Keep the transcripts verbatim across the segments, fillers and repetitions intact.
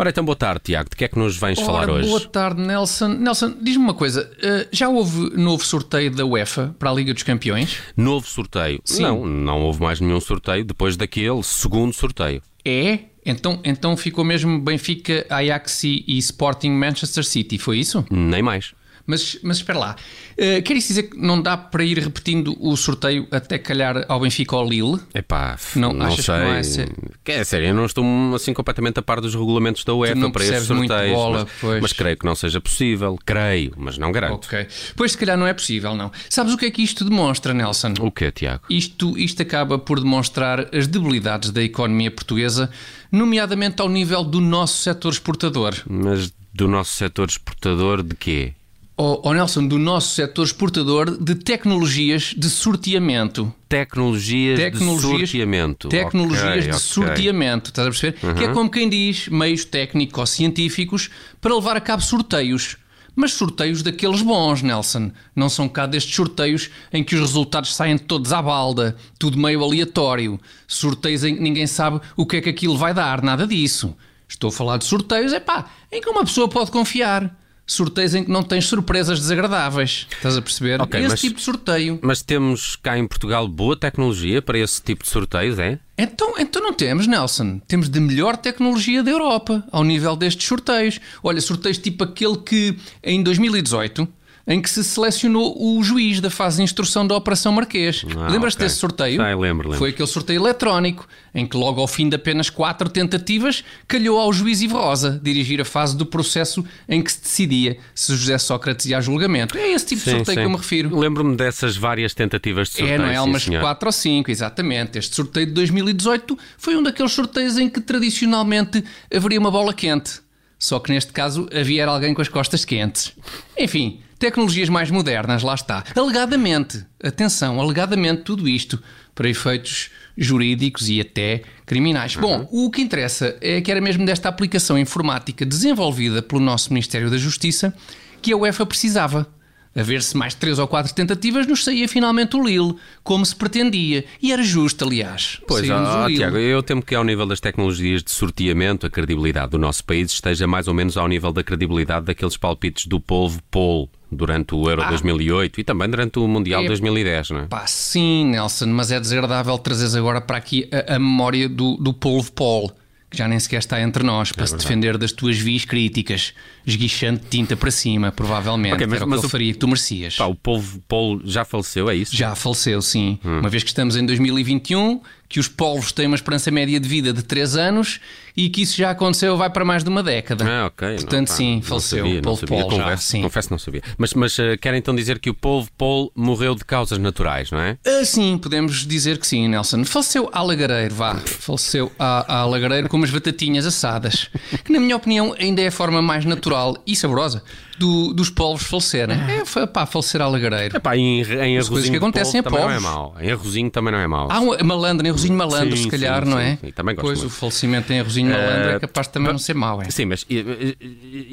Ora então, boa tarde, Tiago. De que é que nos vens Ora, falar hoje? Boa tarde, Nelson. Nelson, diz-me uma coisa. Uh, já houve novo sorteio da UEFA para a Liga dos Campeões? Novo sorteio? Sim. Não, não houve mais nenhum sorteio depois daquele segundo sorteio. É? Então, então ficou mesmo Benfica, Ajax e Sporting, Manchester City, foi isso? Nem mais. Mas, mas espera lá, uh, quer isso dizer que não dá para ir repetindo o sorteio até calhar ao Benfica ou ao Lille? Epá, não, não achas sei. Que não é sério? É sério, eu não estou assim completamente a par dos regulamentos da UEFA para esses sorteios, bola, mas, mas creio que não seja possível, creio, mas não garanto. Okay. Pois se calhar não é possível, não. Sabes o que é que isto demonstra, Nelson? O que, Tiago? Isto, isto acaba por demonstrar as debilidades da economia portuguesa, nomeadamente ao nível do nosso setor exportador. Mas do nosso setor exportador de quê? Oh, oh Nelson, do nosso setor exportador de tecnologias de sorteamento. Tecnologias, tecnologias de sorteamento. Tecnologias okay, de okay. sorteamento, estás a perceber? Uhum. Que é como quem diz, meios técnico-científicos para levar a cabo sorteios. Mas sorteios daqueles bons, Nelson. Não são cá destes sorteios em que os resultados saem todos à balda, tudo meio aleatório. Sorteios em que ninguém sabe o que é que aquilo vai dar, nada disso. Estou a falar de sorteios, é pá, em que uma pessoa pode confiar. Sorteios em que não tens surpresas desagradáveis. Estás a perceber? Okay, esse mas, tipo de sorteio. Mas temos cá em Portugal boa tecnologia para esse tipo de sorteios, é? Então, então não temos, Nelson. Temos de melhor tecnologia da Europa ao nível destes sorteios. Olha, sorteios tipo aquele que em dois mil e dezoito... em que se selecionou o juiz da fase de instrução da Operação Marquês. Ah, Lembras-te okay. desse sorteio? Sei, lembro, lembro. Foi aquele sorteio eletrónico, em que logo ao fim de apenas quatro tentativas, calhou ao juiz Ivo Rosa dirigir a fase do processo em que se decidia se José Sócrates ia a julgamento. É esse tipo sim, de sorteio sim. que eu me refiro. Lembro-me dessas várias tentativas de sorteio. É, não é? Umas quatro ou cinco, exatamente. Este sorteio de dois mil e dezoito foi um daqueles sorteios em que tradicionalmente haveria uma bola quente. Só que neste caso havia alguém com as costas quentes. Enfim, tecnologias mais modernas, lá está. Alegadamente, atenção, alegadamente tudo isto para efeitos jurídicos e até criminais. Uhum. Bom, o que interessa é que era mesmo desta aplicação informática desenvolvida pelo nosso Ministério da Justiça que a UEFA precisava. A ver se mais três ou quatro tentativas nos saía finalmente o Lille, como se pretendia. E era justo, aliás. Pois, ah, ah, Tiago, eu temo que ao nível das tecnologias de sorteamento, a credibilidade do nosso país esteja mais ou menos ao nível da credibilidade daqueles palpites do povo Paul durante o Euro ah. dois mil e oito e também durante o Mundial é, dois mil e dez, não é? Pá, sim, Nelson, mas é desagradável trazeres agora para aqui a, a memória do, do povo Paul, que já nem sequer está entre nós, para é se verdade. defender das tuas vias críticas, esguichando tinta para cima, provavelmente, okay, mas, era o mas que eu faria que tu merecias. Pá, o povo Paulo já faleceu, é isso? Já faleceu, sim. Hum. Uma vez que estamos em dois mil e vinte e um, que os polvos têm uma esperança média de vida de três anos e que isso já aconteceu vai para mais de uma década. Ah, ok. Portanto, não, sim, não faleceu. Sabia, o povo Paulo já, sim. Confesso que não sabia. Mas, mas uh, querem então dizer que o povo Paulo morreu de causas naturais, não é? Uh, sim, podemos dizer que sim, Nelson. Faleceu a Lagareiro, vá. Faleceu a, a Lagareiro com umas batatinhas assadas, que na minha opinião ainda é a forma mais natural e saborosa do, dos polvos falecerem. É, pá, falecer a Lagareiro. É pá, em, em as coisas que acontecem é polvos. Não é mau. Em arrozinho também não é mau. Há um malandro, em arrozinho malandro, sim, se calhar, sim, não é? Sim, também gosto pois muito. O falecimento em arrozinho uh, malandro é capaz de também não ser mau, é? Sim, mas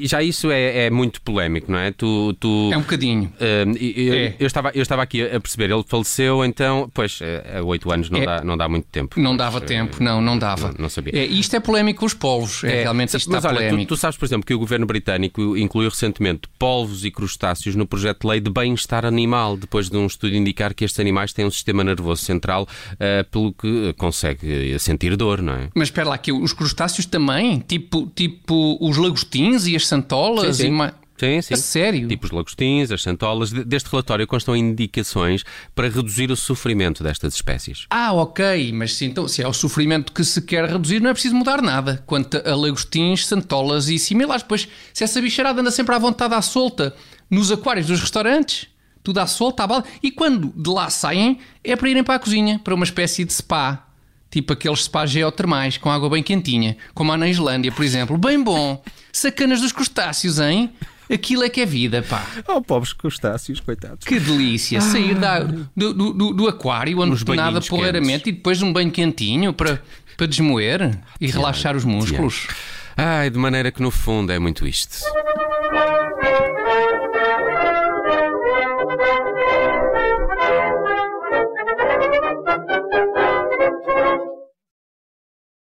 já isso é, é muito polémico, não é? Tu, tu, é um bocadinho. Uh, eu, é. eu, estava, eu estava aqui a perceber, ele faleceu, então, pois, há oito anos não, é. dá, não dá muito tempo. Não dava mas, tempo, não, não dava. Não, não sabia. É, isto é polémico com os polvos, é, é, realmente isto mas, está olha, polémico. Tu, tu sabes, por exemplo, que o governo britânico incluiu recentemente polvos e crustáceos no projeto de lei de bem-estar animal, depois de um estudo indicar que estes animais têm um sistema nervoso central, uh, pelo que consegue sentir dor, não é? Mas espera lá, que os crustáceos também? Tipo, tipo os lagostins e as santolas? Sim, sim. E ma... Sim, sim. A sério? Tipo os lagostins, as santolas. Deste relatório constam indicações para reduzir o sofrimento destas espécies. Ah, ok, mas se, então, se é o sofrimento que se quer reduzir, não é preciso mudar nada quanto a lagostins, santolas e similares. Pois, se essa bicharada anda sempre à vontade à solta nos aquários dos restaurantes, tudo à solta, à balda, e quando de lá saem é para irem para a cozinha, para uma espécie de spa. Tipo aqueles spas geotermais, com água bem quentinha, como há na Islândia, por exemplo. Bem bom. Sacanas dos crustáceos, hein? Aquilo é que é vida, pá. Oh, pobres crustáceos, coitados. Que delícia, ah. sair da, do, do, do aquário, onde nada porreiramente, e depois um banho quentinho para, para desmoer e Tiago, relaxar os músculos. Tiago. Ai, de maneira que no fundo é muito isto.